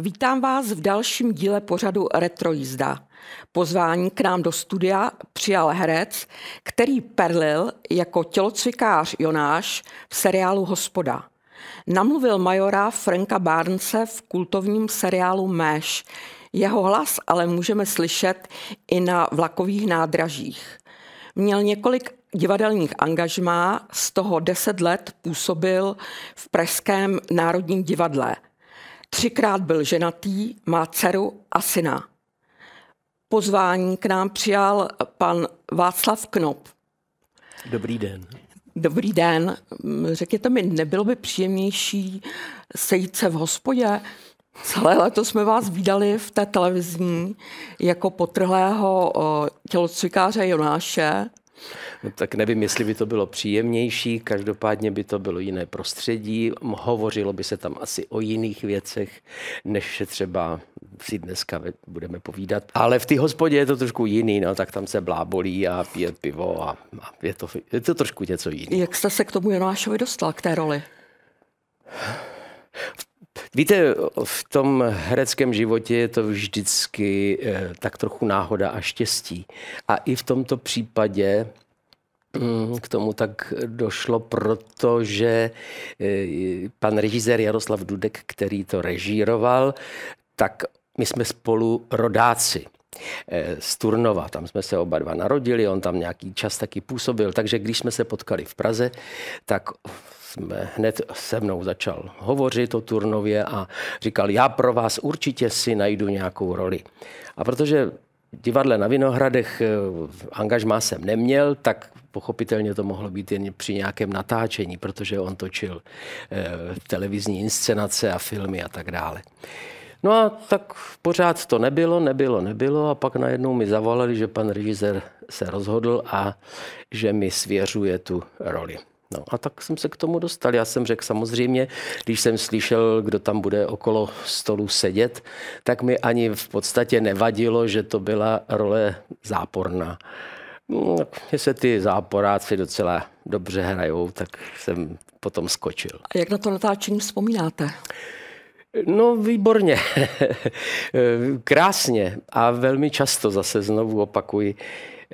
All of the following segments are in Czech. Vítám vás v dalším díle pořadu Retro jízda. Pozvání k nám do studia přijal herec, který perlil jako tělocvikář Jonáš v seriálu Hospoda. Namluvil majora Franka Burnse v kultovním seriálu M*A*S*H. Jeho hlas ale můžeme slyšet i na vlakových nádražích. Měl několik divadelních angažmá, z toho 10 let působil v pražském Národním divadle. 3krát byl ženatý, má dceru a syna. Pozvání k nám přijal pan Václav Knop. Dobrý den. Dobrý den. Řekněte mi, nebylo by příjemnější sejít se v hospodě? Celé leto jsme vás vídali v té televizní jako potrhlého tělocvikáře Jonáše. No, tak nevím, jestli by to bylo příjemnější, každopádně by to bylo jiné prostředí, hovořilo by se tam asi o jiných věcech, než třeba si dneska budeme povídat. Ale v té hospodě je to trošku jiný, no, tak tam se blábolí a pije pivo a je to trošku něco jiného. Jak jste se k tomu Jonášovi dostal, k té roli? Víte, v tom hereckém životě je to vždycky tak trochu náhoda a štěstí. A i v tomto případě k tomu tak došlo, protože pan režisér Jaroslav Dudek, který to režíroval, tak my jsme spolu rodáci z Turnova. Tam jsme se oba dva narodili, on tam nějaký čas taky působil. Takže když jsme se potkali v Praze, tak hned se mnou začal hovořit o Turnově a říkal, já pro vás určitě si najdu nějakou roli. A protože divadle na Vinohradech angažmá jsem neměl, tak pochopitelně to mohlo být jen při nějakém natáčení, protože on točil televizní inscenace a filmy a tak dále. No a tak pořád to nebylo a pak najednou mi zavolali, že pan režisér se rozhodl a že mi svěřuje tu roli. No a tak jsem se k tomu dostal. Já jsem řekl samozřejmě, když jsem slyšel, kdo tam bude okolo stolu sedět, tak mi ani v podstatě nevadilo, že to byla role záporná. No, mě se ty záporáci docela dobře hrajou, tak jsem potom skočil. A jak na to natáčení vzpomínáte? No výborně, krásně a velmi často, zase znovu opakuji.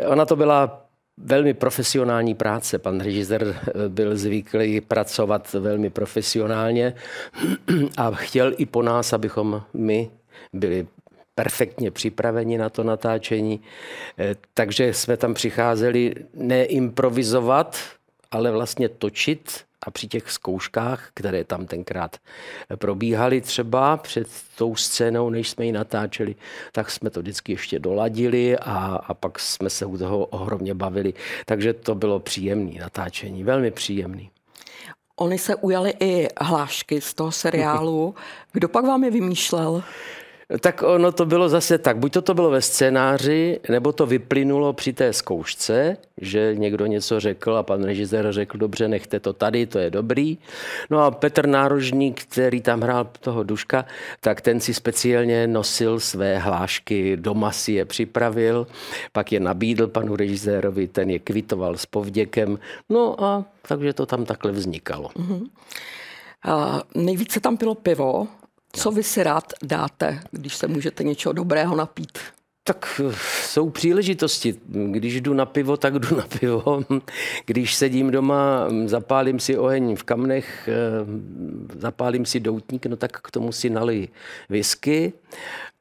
Ona to byla velmi profesionální práce. Pan režisér byl zvyklý pracovat velmi profesionálně a chtěl i po nás, abychom my byli perfektně připraveni na to natáčení. Takže jsme tam přicházeli neimprovizovat, ale vlastně točit a při těch zkouškách, které tam tenkrát probíhaly třeba před tou scénou, než jsme ji natáčeli, tak jsme to vždycky ještě doladili a pak jsme se u toho ohromně bavili. Takže to bylo příjemné natáčení, velmi příjemné. Oni se ujali i hlášky z toho seriálu. Kdo pak vám je vymýšlel? Tak ono to bylo zase tak. Buď to bylo ve scénáři, nebo to vyplynulo při té zkoušce, že někdo něco řekl a pan režisér řekl, dobře, nechte to tady, to je dobrý. No a Petr Nárožník, který tam hrál toho Duška, tak ten si speciálně nosil své hlášky, doma si je připravil, pak je nabídl panu režisérovi, ten je kvitoval s povděkem. No a takže to tam takhle vznikalo. Nejvíce tam bylo pivo. Co vy si rád dáte, když se můžete něčeho dobrého napít? Tak jsou příležitosti. Když jdu na pivo, tak jdu na pivo. Když sedím doma, zapálím si oheň v kamnech, zapálím si doutník, no tak k tomu si nalij whisky.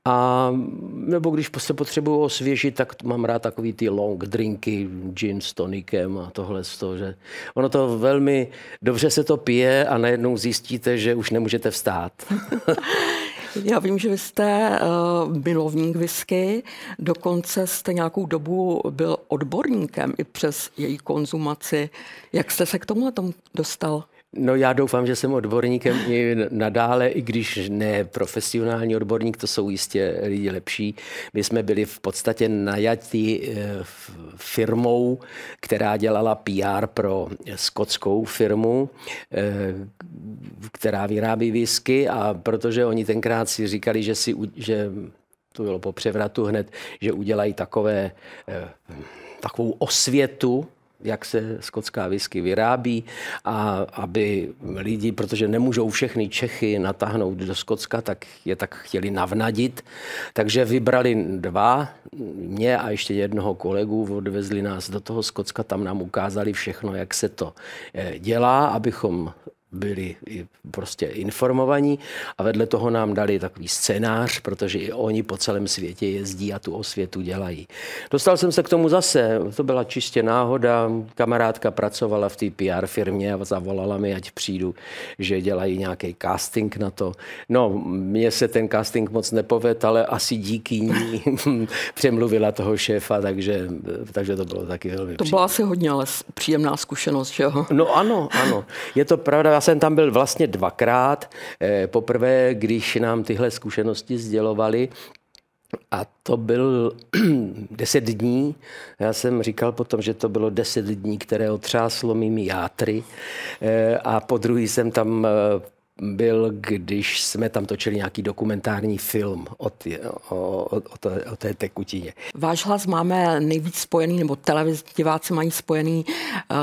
A nebo když se potřebuji osvěžit, tak mám rád takový ty long drinky, gin s tonikem a tohle z toho, že ono to velmi dobře se to pije a najednou zjistíte, že už nemůžete vstát. Já vím, že vy jste milovník whisky, dokonce jste nějakou dobu byl odborníkem i přes její konzumaci. Jak jste se k tomuhle tomu dostal? No já doufám, že jsem odborníkem i nadále, i když ne profesionální odborník, to jsou jistě lidi lepší. My jsme byli v podstatě najatí firmou, která dělala PR pro skotskou firmu, která vyrábí whisky a protože oni tenkrát si říkali, že to bylo po převratu hned, že udělají takovou osvětu jak se skotská whisky vyrábí a aby lidi, protože nemůžou všechny Čechy natáhnout do Skotska, tak je tak chtěli navnadit. Takže vybrali dva, mě a ještě jednoho kolegu, odvezli nás do toho Skotska, tam nám ukázali všechno, jak se to dělá, abychom byli prostě informovaní a vedle toho nám dali takový scénář, protože i oni po celém světě jezdí a tu osvětu dělají. Dostal jsem se k tomu zase, to byla čistě náhoda, kamarádka pracovala v té PR firmě a zavolala mi, ať přijdu, že dělají nějaký casting na to. No, mně se ten casting moc nepovedl, ale asi díky ní přemluvila toho šéfa, takže to bylo taky velmi příjemné. To byla asi hodně ale příjemná zkušenost, že jo? No ano, je to pravda. Já jsem tam byl vlastně dvakrát. Poprvé, když nám tyhle zkušenosti sdělovali, a to byl 10 dní. Já jsem říkal potom, že to bylo 10 dní, které otřáslo mými játry. A po druhý jsem tam byl, když jsme tam točili nějaký dokumentární film o té tekutině. Váš hlas máme nejvíc spojený, nebo televizní diváci mají spojený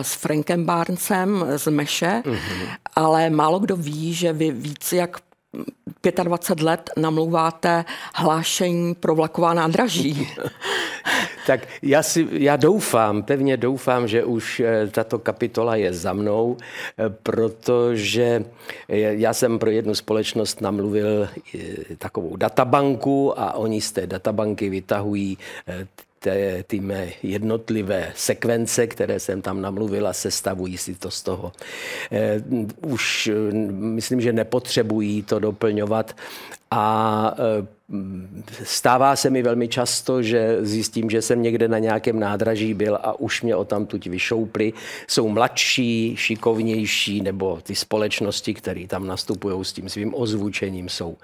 s Frankem Burnsem z Meše, ale málo kdo ví, že vy víc jak 25 let namlouváte hlášení pro vlaková nádraží. Tak já doufám, pevně doufám, že už tato kapitola je za mnou, protože já jsem pro jednu společnost namluvil takovou databanku a oni z té databanky vytahují ty mé jednotlivé sekvence, které jsem tam namluvila, sestavují si to z toho. Už myslím, že nepotřebují to doplňovat a stává se mi velmi často, že zjistím, že jsem někde na nějakém nádraží byl a už mě odtamtud vyšoupli. Jsou mladší, šikovnější, nebo ty společnosti, které tam nastupují s tím svým ozvučením, jsou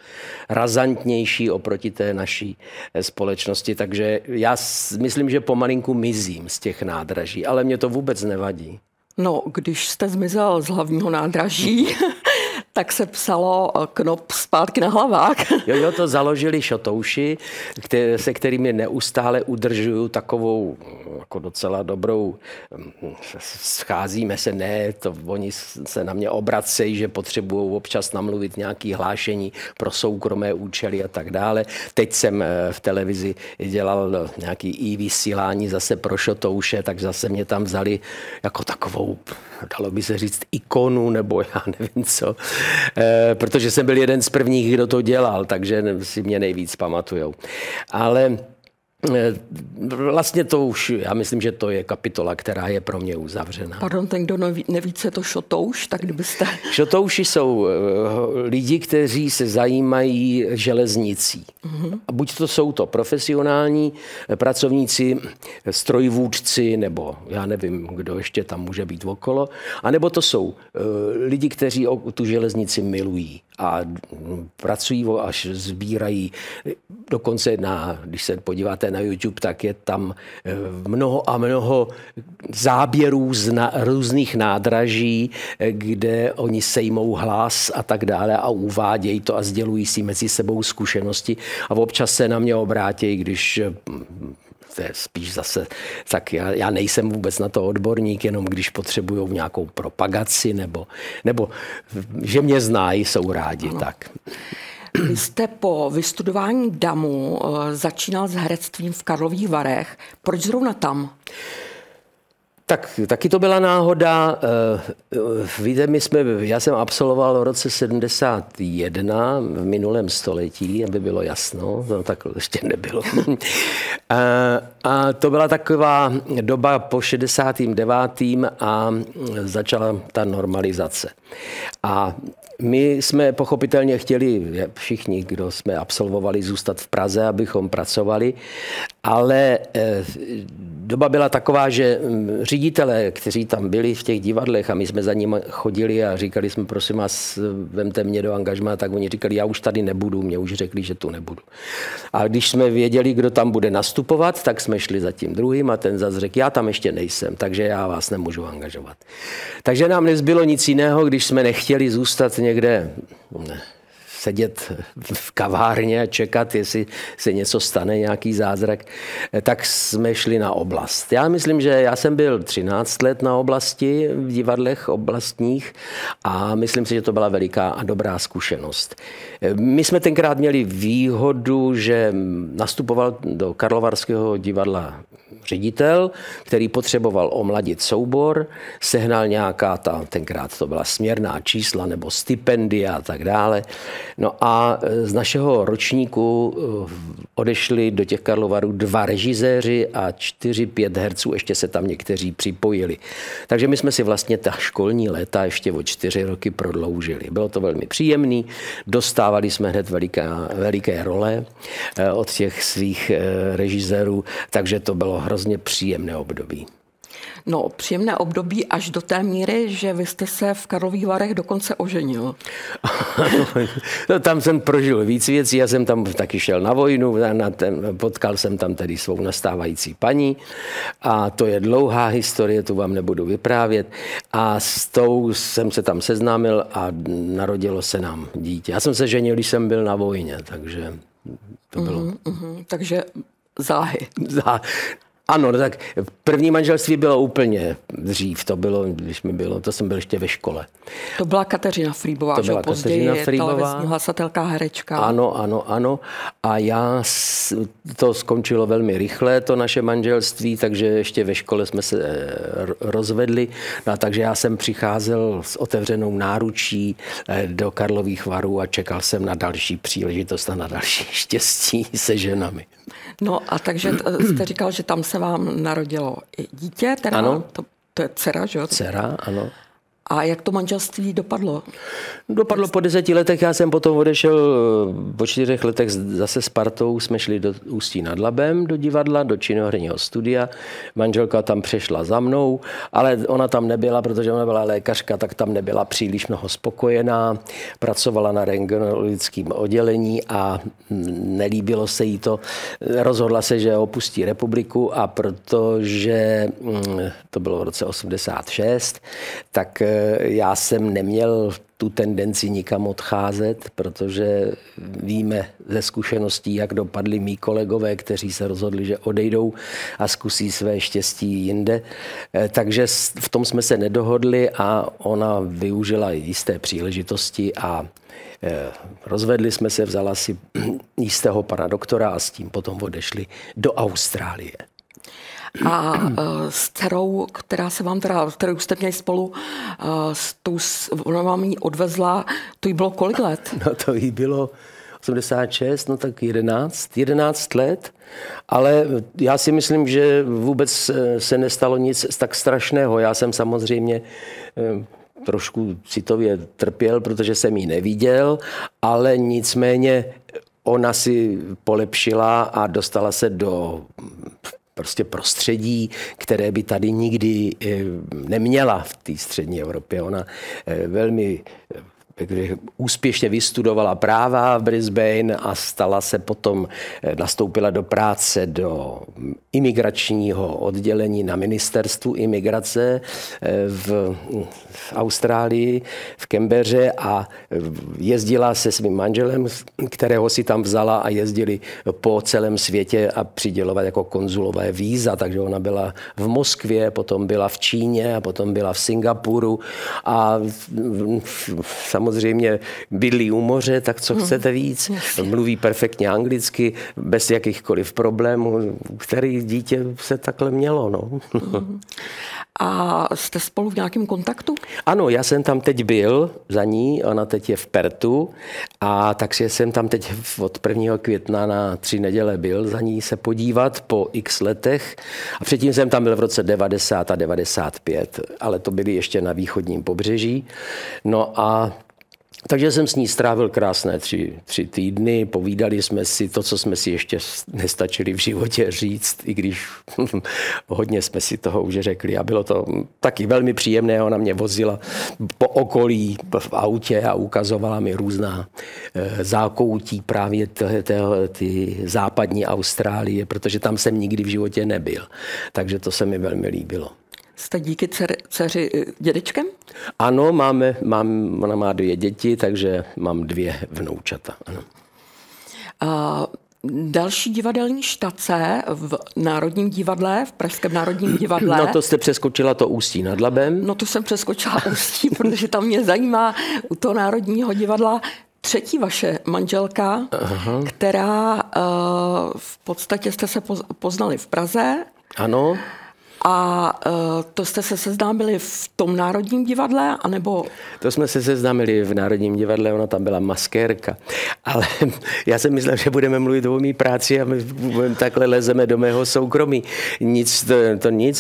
razantnější oproti té naší společnosti. Takže já myslím, že pomalinku mizím z těch nádraží, ale mě to vůbec nevadí. No, když jste zmizel z hlavního nádraží, tak se psalo Knop zpátky na hlavách. Jo, to založili šotouši, se kterými neustále udržuju takovou jako docela dobrou, scházíme se, ne, to oni se na mě obracejí, že potřebují občas namluvit nějaké hlášení pro soukromé účely a tak dále. Teď jsem v televizi dělal nějaké vysílání zase pro šotouše, tak zase mě tam vzali jako takovou, dalo by se říct, ikonu, nebo já nevím co, protože jsem byl jeden z prvních, kdo to dělal, takže si mě nejvíc pamatujou. Ale vlastně to už, já myslím, že to je kapitola, která je pro mě uzavřena. Pardon, ten, kdo neví, co je to šotouš, tak kdybyste... Šotouši jsou lidi, kteří se zajímají železnicí. Mm-hmm. A buď to jsou to profesionální pracovníci, strojvůdci, nebo já nevím, kdo ještě tam může být okolo, anebo to jsou lidi, kteří tu železnici milují a pracují, až sbírají. Dokonce když se podíváte na YouTube, tak je tam mnoho a mnoho záběrů z různých nádraží, kde oni sejmou hlas a tak dále a uvádějí to a sdělují si mezi sebou zkušenosti a občas se na mě obrátí, když to je spíš zase, tak já nejsem vůbec na to odborník, jenom když potřebujou nějakou propagaci nebo že mě znají, jsou rádi, ano. Tak. Vy jste po vystudování DAMU začínal s herectvím v Karlových Varech. Proč zrovna tam? Tak taky to byla náhoda. Víte, já jsem absolvoval v roce 71 v minulém století, aby bylo jasno, no tak ještě nebylo. A to byla taková doba po 69. a začala ta normalizace. A my jsme pochopitelně chtěli, všichni, kdo jsme absolvovali, zůstat v Praze, abychom pracovali, ale doba byla taková, že ředitelé, kteří tam byli v těch divadlech a my jsme za nimi chodili a říkali jsme, prosím vás, vemte mě do angažmá, tak oni říkali, já už tady nebudu, mě už řekli, že tu nebudu. A když jsme věděli, kdo tam bude nastupovat, tak jsme šli za tím druhým a ten zase řekl, já tam ještě nejsem, takže já vás nemůžu angažovat. Takže nám nezbylo nic jiného, když jsme nechtěli zůstat někde sedět v kavárně a čekat, jestli se něco stane, nějaký zázrak, tak jsme šli na oblast. Já myslím, že já jsem byl 13 let na oblasti, v divadlech oblastních, a myslím si, že to byla veliká a dobrá zkušenost. My jsme tenkrát měli výhodu, že nastupoval do Karlovarského divadla ředitel, který potřeboval omladit soubor, sehnal nějaká ta, tenkrát to byla směrná čísla nebo stipendia a tak dále. No a z našeho ročníku odešli do těch Karlovarů 2 režiséři a 4-5 herců, ještě se tam někteří připojili. Takže my jsme si vlastně ta školní léta ještě o 4 roky prodloužili. Bylo to velmi příjemný, dostávali jsme hned veliké role od těch svých režisérů, takže to bylo hrozně příjemné období. No, příjemné období až do té míry, že vy jste se v Karlových Varech dokonce oženil. No, tam jsem prožil víc věcí, já jsem tam taky šel na vojnu, potkal jsem tam tedy svou nastávající paní a to je dlouhá historie, tu vám nebudu vyprávět, a s tou jsem se tam seznámil a narodilo se nám dítě. Já jsem se ženil, když jsem byl na vojně, takže to bylo... Takže záhy. Ano, tak první manželství bylo úplně dřív, to bylo, když mi bylo, to jsem byl ještě ve škole. To byla Kateřina Frýbová, to byla Kateřina Frýbová, televizní hlasatelka, herečka. Ano. A to skončilo velmi rychle, to naše manželství, takže ještě ve škole jsme se rozvedli. No, takže já jsem přicházel s otevřenou náručí do Karlových Varů a čekal jsem na další příležitost a na další štěstí se ženami. No a takže jste říkal, že tam se vám narodilo i dítě, teda ano. To je dcera, že jo? Dcera, ano. A jak to manželství dopadlo? Dopadlo po 10 letech, já jsem potom odešel po 4 letech zase s partou, jsme šli do Ústí nad Labem, do divadla, do činoherního studia. Manželka tam přešla za mnou, ale ona tam nebyla, protože ona byla lékařka, tak tam nebyla příliš mnoho spokojená. Pracovala na rentgenologickém oddělení a nelíbilo se jí to. Rozhodla se, že opustí republiku, a protože to bylo v roce 86, tak já jsem neměl tu tendenci nikam odcházet, protože víme ze zkušeností, jak dopadli mí kolegové, kteří se rozhodli, že odejdou a zkusí své štěstí jinde. Takže v tom jsme se nedohodli a ona využila jisté příležitosti a rozvedli jsme se, vzala si jistého pana doktora a s tím potom odešli do Austrálie. A s dcerou, která se vám teda, kterou jste měli spolu, ona vám ji odvezla, to jí bylo kolik let? No to jí bylo 86, no tak 11 let, ale já si myslím, že vůbec se nestalo nic tak strašného. Já jsem samozřejmě trošku citově trpěl, protože jsem ji neviděl, ale nicméně ona si polepšila a dostala se do... prostě prostředí, které by tady nikdy neměla v té střední Evropě. Ona velmi úspěšně vystudovala práva v Brisbane a stala se potom, nastoupila do práce do imigračního oddělení na ministerstvu imigrace v Austrálii, v Canberře, a jezdila se svým manželem, kterého si tam vzala, a jezdili po celém světě a přidělovat jako konzulové víza, takže ona byla v Moskvě, potom byla v Číně a potom byla v Singapuru a samozřejmě bydlí u moře, tak co chcete víc. Mluví perfektně anglicky, bez jakýchkoliv problémů, který dítě se takhle mělo. No. A jste spolu v nějakém kontaktu? Ano, já jsem tam teď byl za ní, ona teď je v Pertu, a tak jsem tam teď od 1. května na 3 neděle byl za ní se podívat po x letech. A předtím jsem tam byl v roce 90 a 95, ale to byly ještě na východním pobřeží. No a takže jsem s ní strávil krásné 3 týdny, povídali jsme si to, co jsme si ještě nestačili v životě říct, i když hodně jsme si toho už řekli, a bylo to taky velmi příjemné. Ona mě vozila po okolí v autě a ukazovala mi různá zákoutí právě ty západní Austrálie, protože tam jsem nikdy v životě nebyl, takže to se mi velmi líbilo. Jste díky dceři dědečkem? Ano, ona má 2 děti, takže mám 2 vnoučata. Ano. A další divadelní štace v Národním divadle, v Pražském Národním divadle. No to jste přeskočila to Ústí nad Labem. No to jsem přeskočila Ústí, protože tam mě zajímá u toho Národního divadla 3. vaše manželka, aha, která v podstatě jste se poznali v Praze. Ano. A to jste se seznámili v tom Národním divadle, anebo... To jsme se seznámili v Národním divadle, ona tam byla maskérka. Ale já jsem myslel, že budeme mluvit o mý práci a my takhle lezeme do mého soukromí.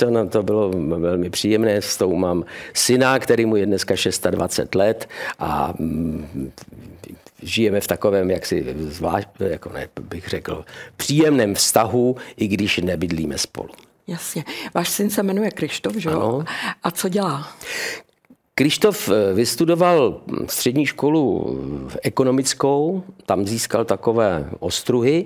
Ono to bylo velmi příjemné. S tou mám syna, který mu je dneska 26 let a... žijeme v takovém, jak si zvlášť, jako ne, bych řekl, příjemném vztahu, i když nebydlíme spolu. Jasně. Váš syn se jmenuje Krištof, že jo? A co dělá? Krištof vystudoval střední školu ekonomickou, tam získal takové ostruhy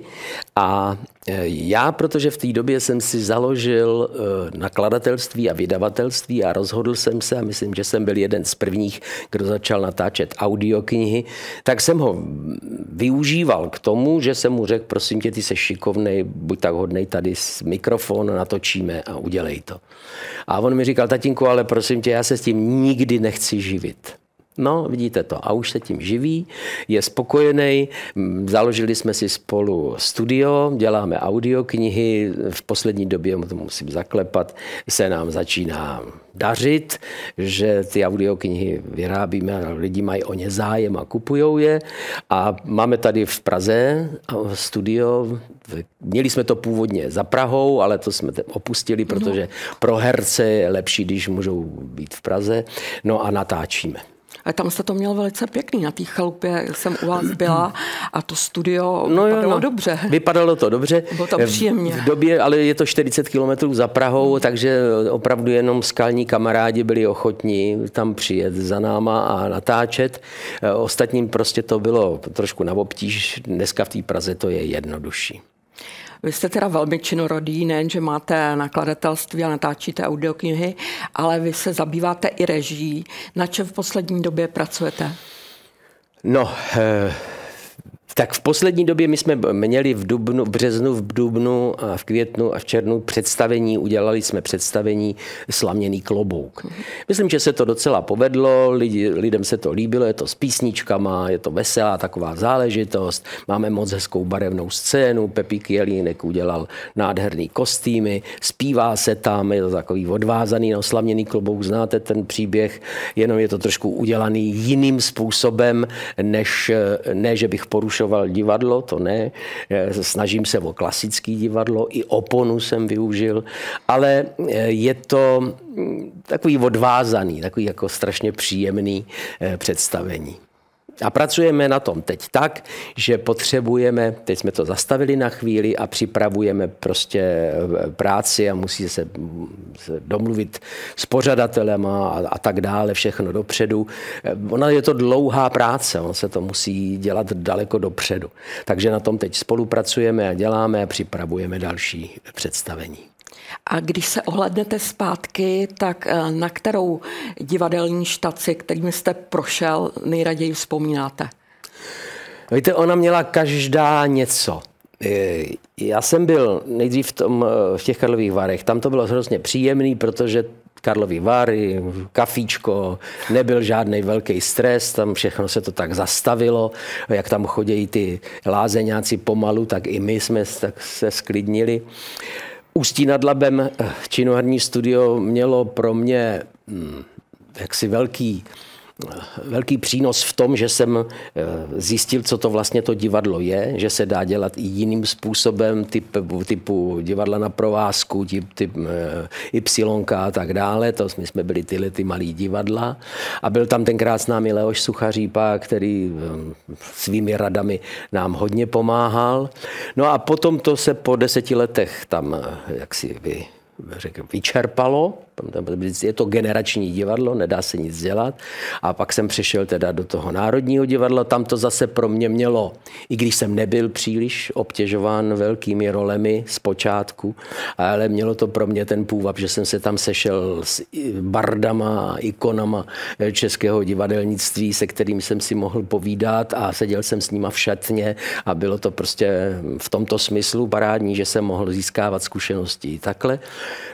a já, protože v té době jsem si založil nakladatelství a vydavatelství a rozhodl jsem se, a myslím, že jsem byl jeden z prvních, kdo začal natáčet audioknihy, tak jsem ho využíval k tomu, že jsem mu řekl, prosím tě, ty jsi šikovnej, buď tak hodnej, tady mikrofon natočíme a udělej to. A on mi říkal, tatínku, ale prosím tě, já se s tím nikdy nechci živit. No, vidíte to. A už se tím živí, je spokojený. Založili jsme si spolu studio, děláme audioknihy. V poslední době, to musím zaklepat, se nám začíná dařit, že ty audioknihy vyrábíme a lidi mají o ně zájem a kupujou je. A máme tady v Praze studio. Měli jsme to původně za Prahou, ale to jsme opustili, protože pro herce je lepší, když můžou být v Praze. No a natáčíme. A tam jste to měl velice pěkný, na té chalupě jsem u vás byla a to studio vypadalo dobře. Vypadalo to dobře. Bylo to příjemně. V době, ale je to 40 kilometrů za Prahou, takže opravdu jenom skalní kamarádi byli ochotní tam přijet za náma a natáčet. Ostatním prostě to bylo trošku na obtíž, dneska v té Praze to je jednodušší. Vy jste teda velmi činorodý, nejenže máte nakladatelství a natáčíte audioknihy, ale vy se zabýváte i režií. Na čem v poslední době pracujete? No, tak v poslední době my jsme měli v březnu, v dubnu, a v květnu a v červnu představení. Udělali jsme představení Slaměný klobouk. Myslím, že se to docela povedlo, lidem se to líbilo, je to s písničkama, je to veselá taková záležitost. Máme moc hezkou barevnou scénu, Pepík Jelínek udělal nádherný kostýmy, zpívá se tam, je to takový odvázaný, no Slaměný klobouk, znáte ten příběh, jenom je to trošku udělaný jiným způsobem, než ne, že bych porušil divadlo, to ne. Snažím se o klasický divadlo, i oponu jsem využil, ale je to takový odvázaný, takový jako strašně příjemný představení. A pracujeme na tom teď tak, že potřebujeme, teď jsme to zastavili na chvíli a připravujeme prostě práci a musí se domluvit s pořadatelema a tak dále, všechno dopředu. Ona je to dlouhá práce, on se to musí dělat daleko dopředu. Takže na tom teď spolupracujeme a děláme a připravujeme další představení. A když se ohlednete zpátky, tak na kterou divadelní štaci, kterým jste prošel, nejraději vzpomínáte? Víte, ona měla každá něco. Já jsem byl nejdřív v těch Karlových Varech. Tam to bylo hrozně příjemný, protože Karlovy Vary, kafíčko, nebyl žádný velký stres, tam všechno se to tak zastavilo, jak tam chodějí ty lázeňáci pomalu, tak i my jsme tak se sklidnili. Ústí nad Labem činoherní studio mělo pro mě jaksi velký přínos v tom, že jsem zjistil, co to vlastně to divadlo je, že se dá dělat i jiným způsobem, typu divadla na provázku, typ Ypsilonka a tak dále. To my jsme byli ty malý divadla. A byl tam tenkrát s námi Leoš Suchařípa, který svými radami nám hodně pomáhal. No a potom to se po 10 letech tam jaksi vyčerpalo. Je to generační divadlo, nedá se nic dělat. A pak jsem přišel teda do toho Národního divadla, tam to zase pro mě mělo, i když jsem nebyl příliš obtěžován velkými rolemi zpočátku, ale mělo to pro mě ten půvab, že jsem se tam sešel s bardama, ikonama českého divadelnictví, se kterým jsem si mohl povídat a seděl jsem s nima v šatně a bylo to prostě v tomto smyslu parádní, že jsem mohl získávat zkušenosti takhle.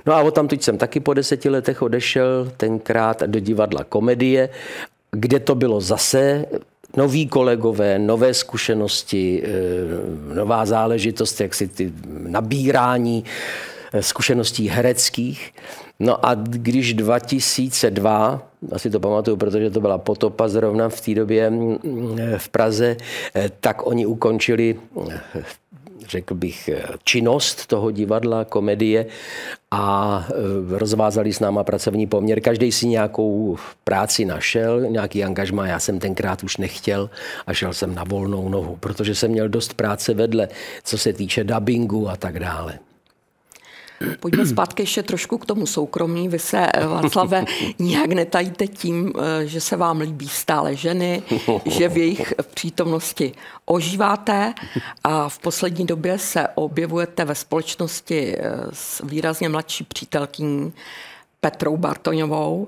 No a odtamtud jsem taky po 10 letech odešel tenkrát do divadla Komedie, kde to bylo zase noví kolegové, nové zkušenosti, nová záležitost, jak si ty nabírání zkušeností hereckých. No a když 2002, asi to pamatuju, protože to byla potopa zrovna v té době v Praze, tak oni ukončili, řekl bych, činnost toho divadla Komedie a rozvázali s náma pracovní poměr. Každý si nějakou práci našel, nějaký angažmá. Já jsem tenkrát už nechtěl a šel jsem na volnou nohu, protože jsem měl dost práce vedle, co se týče dabingu a tak dále. Pojďme zpátky ještě trošku k tomu soukromí. Vy se, Václave, nijak netajíte tím, že se vám líbí stále ženy, že v jejich přítomnosti ožíváte a v poslední době se objevujete ve společnosti s výrazně mladší přítelkyní Petrou Bartoňovou.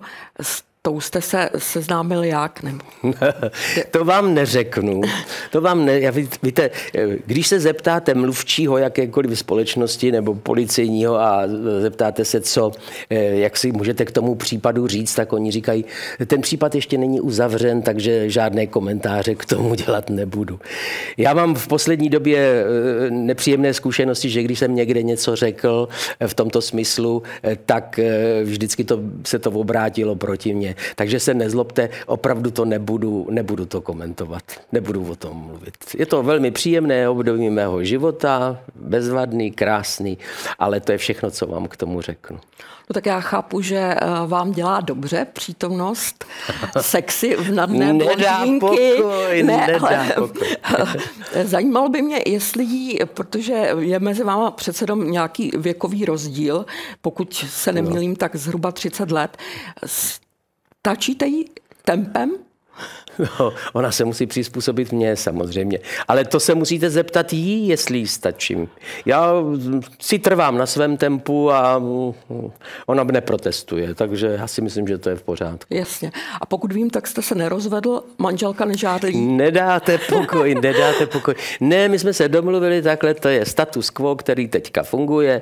To už jste se seznámil jak? Nebo? To vám neřeknu. Víte, když se zeptáte mluvčího jakékoliv společnosti nebo policejního a zeptáte se, co, jak si můžete k tomu případu říct, tak oni říkají, ten případ ještě není uzavřen, takže žádné komentáře k tomu dělat nebudu. Já mám v poslední době nepříjemné zkušenosti, že když jsem někde něco řekl v tomto smyslu, tak vždycky se to obrátilo proti mně. Takže se nezlobte, opravdu to nebudu to komentovat, nebudu o tom mluvit. Je to velmi příjemné období mého života, bezvadný, krásný, ale to je všechno, co vám k tomu řeknu. No tak já chápu, že vám dělá dobře přítomnost sexy v nadné blondýnky. Nedá pokoj. Zajímalo by mě, jestli protože je mezi váma přece jenom nějaký věkový rozdíl, pokud se nemýlím, tak zhruba 30 let, tačíte jí tempem? No, ona se musí přizpůsobit mně samozřejmě, ale to se musíte zeptat jí, jestli jí stačím. Já si trvám na svém tempu a ona neprotestuje, takže já si myslím, že to je v pořádku. Jasně. A pokud vím, tak jste se nerozvedl, manželka nežádlí. Nedáte pokoj. Ne, my jsme se domluvili takhle, to je status quo, který teďka funguje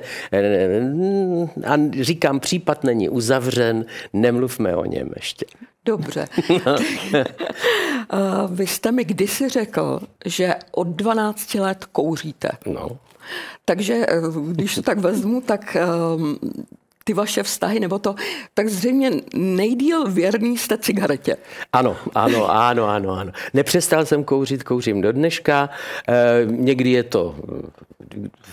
a říkám, případ není uzavřen, nemluvme o něm ještě. Dobře. Vy jste mi kdysi řekl, že od 12 let kouříte. No. Takže když to tak vezmu, tak ty vaše vztahy nebo to, tak zřejmě nejdýl věrný jste cigaretě. Ano. Nepřestal jsem kouřit, kouřím do dneška. Někdy je to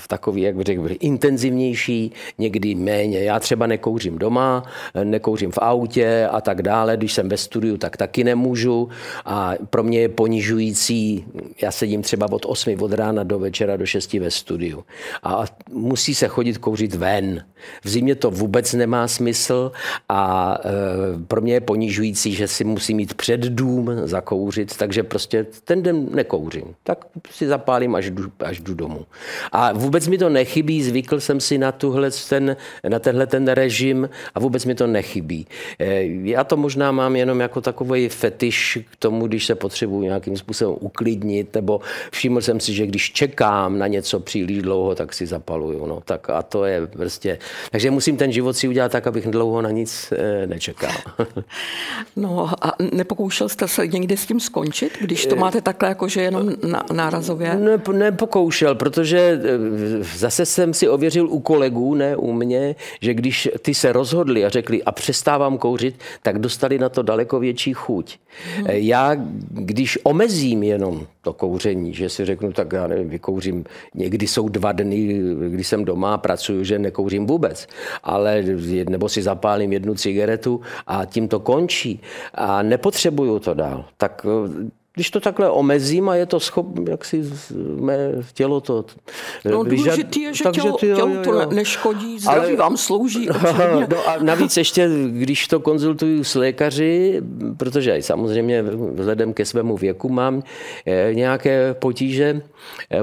takový, jak bych řekl, intenzivnější, někdy méně. Já třeba nekouřím doma, nekouřím v autě a tak dále. Když jsem ve studiu, tak taky nemůžu. A pro mě je ponižující, já sedím třeba od 8 od rána do večera do 6 ve studiu. A musí se chodit kouřit ven. V zimě to vůbec nemá smysl a pro mě je ponižující, že si musím jít před dům zakouřit, takže prostě ten den nekouřím. Tak si zapálím, až jdu domů. A vůbec mi to nechybí, zvykl jsem si na tenhle ten režim a vůbec mi to nechybí. Já to možná mám jenom jako takový fetiš k tomu, když se potřebuji nějakým způsobem uklidnit, nebo všiml jsem si, že když čekám na něco příliš dlouho, tak si zapaluju. No, tak a to je prostě... Takže musím ten život si udělat tak, abych dlouho na nic nečekal. No a nepokoušel jste se někdy s tím skončit, když to máte takhle jakože jenom nárazově? Nepokoušel, protože zase jsem si ověřil u kolegů, ne u mě, že když ty se rozhodli a řekli a přestávám kouřit, tak dostali na to daleko větší chuť. Já, když omezím jenom to kouření, že si řeknu, tak já nevím, vykouřím, někdy jsou 2 dny, když jsem doma a pracuju, že nekouřím vůbec, ale nebo si zapálím 1 cigaretu a tím to končí a nepotřebuju to dál, tak Když to takhle omezím a je to jak si mé tělo to... No důležitý je, že tělo to neškodí, zdraví vám slouží. No a navíc ještě, když to konzultuju s lékaři, protože samozřejmě vzhledem ke svému věku mám nějaké potíže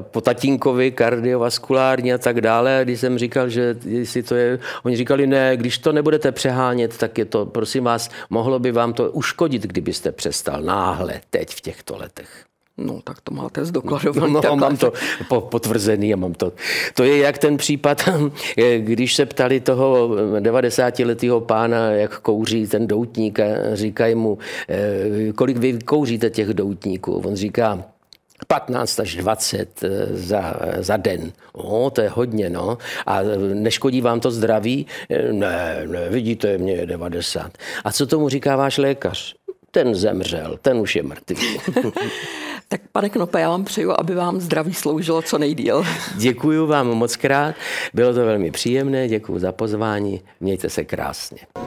po tatínkovi, kardiovaskulární a tak dále. Když jsem říkal, že jestli to je... Oni říkali, ne, když to nebudete přehánět, tak je to, prosím vás, mohlo by vám to uškodit, kdybyste přestal náhle teď v těch letech. No, tak to máte zdokladovaný. No, mám to potvrzený a mám to. To je jak ten případ, když se ptali toho 90-letého pána, jak kouří ten doutník a říkají mu, kolik vy kouříte těch doutníků. On říká, 15 až 20 za den. O, to je hodně, no. A neškodí vám to zdraví? Ne, vidíte, mě je 90. A co tomu říká váš lékař? Ten zemřel, ten už je mrtvý. Tak pane Knope, já vám přeju, aby vám zdraví sloužilo co nejdýl. Děkuju vám moc krát, bylo to velmi příjemné, děkuju za pozvání, mějte se krásně.